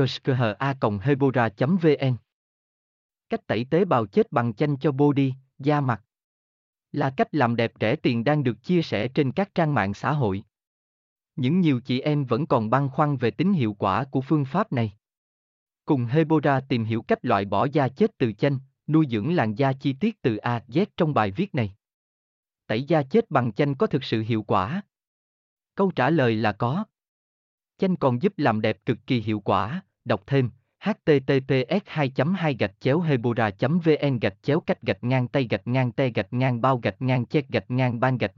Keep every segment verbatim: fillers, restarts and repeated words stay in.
c s k h a hebora chấm v n. Cách tẩy tế bào chết bằng chanh cho body, da mặt là cách làm đẹp rẻ tiền đang được chia sẻ trên các trang mạng xã hội. Những nhiều chị em vẫn còn băn khoăn về tính hiệu quả của phương pháp này. Cùng Hebora tìm hiểu cách loại bỏ da chết từ chanh, nuôi dưỡng làn da chi tiết từ A Z trong bài viết này. Tẩy da chết bằng chanh có thực sự hiệu quả? Câu trả lời là có. Chanh còn giúp làm đẹp cực kỳ hiệu quả. Đọc thêm h t t p s hai chấm hai gạch chéo hebora chấm v n gạch chéo cách gạch ngang tay gạch ngang te gạch ngang ban gạch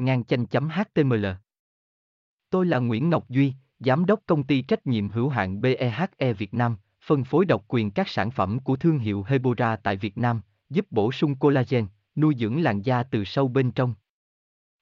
ngang chanh chấm h t m l. Tôi là Nguyễn Ngọc Duy, Giám đốc Công ty Trách nhiệm hữu hạn bê e hát e Việt Nam, phân phối độc quyền các sản phẩm của thương hiệu Hebora tại Việt Nam, giúp bổ sung collagen, nuôi dưỡng làn da từ sâu bên trong.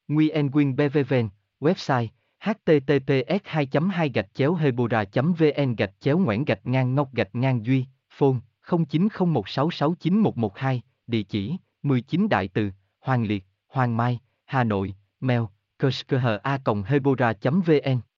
Nguyên Quyên bê vê vê en, website h t t p s hai chấm hai gạch chéo hebora chấm v n gạch chéo ngoãn gạch ngang ngọc gạch ngang duy, phone không chín không một sáu sáu chín một một hai, địa chỉ mười chín Đại Từ, Hoàng Liệt, Hoàng Mai, Hà Nội, mail c s k h a hebora chấm v n.